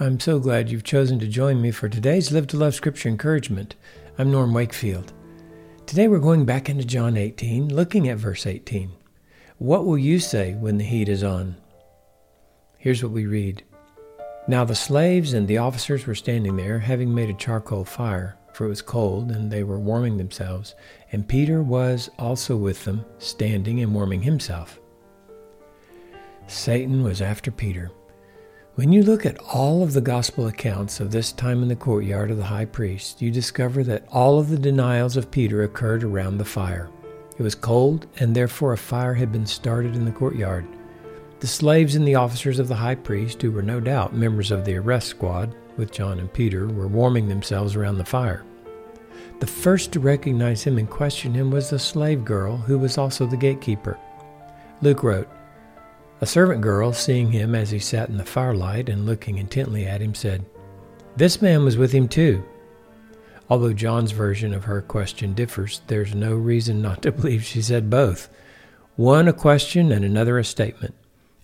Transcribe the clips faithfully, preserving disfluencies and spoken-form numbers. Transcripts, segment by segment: I'm so glad you've chosen to join me for today's Live to Love Scripture Encouragement. I'm Norm Wakefield. Today we're going back into John eighteen, looking at verse eighteen. What will you say when the heat is on? Here's what we read. Now the slaves and the officers were standing there, having made a charcoal fire, for it was cold, and they were warming themselves. And Peter was also with them, standing and warming himself. Satan was after Peter. When you look at all of the gospel accounts of this time in the courtyard of the high priest, you discover that all of the denials of Peter occurred around the fire. It was cold, and therefore a fire had been started in the courtyard. The slaves and the officers of the high priest, who were no doubt members of the arrest squad with John and Peter, were warming themselves around the fire. The first to recognize him and question him was the slave girl, who was also the gatekeeper. Luke wrote, a servant girl, seeing him as he sat in the firelight and looking intently at him, said, "This man was with him too." Although John's version of her question differs, there's no reason not to believe she said both. One a question and another a statement.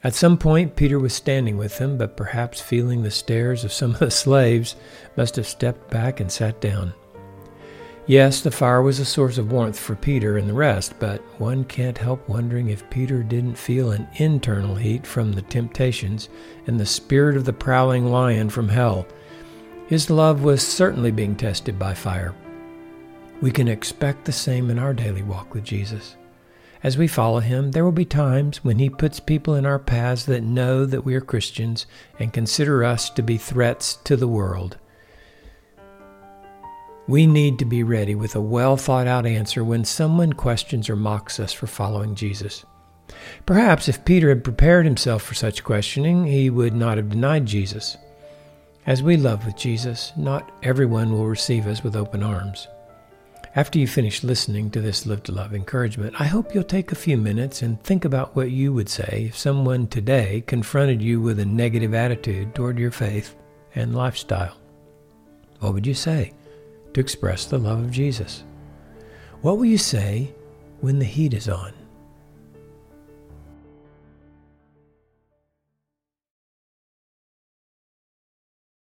At some point, Peter was standing with them, but perhaps feeling the stares of some of the slaves, must have stepped back and sat down. Yes, the fire was a source of warmth for Peter and the rest, but one can't help wondering if Peter didn't feel an internal heat from the temptations and the spirit of the prowling lion from hell. His love was certainly being tested by fire. We can expect the same in our daily walk with Jesus. As we follow him, there will be times when he puts people in our paths that know that we are Christians and consider us to be threats to the world. We need to be ready with a well-thought-out answer when someone questions or mocks us for following Jesus. Perhaps if Peter had prepared himself for such questioning, he would not have denied Jesus. As we love with Jesus, not everyone will receive us with open arms. After you finish listening to this Live to Love encouragement, I hope you'll take a few minutes and think about what you would say if someone today confronted you with a negative attitude toward your faith and lifestyle. What would you say to express the love of Jesus? What will you say when the heat is on?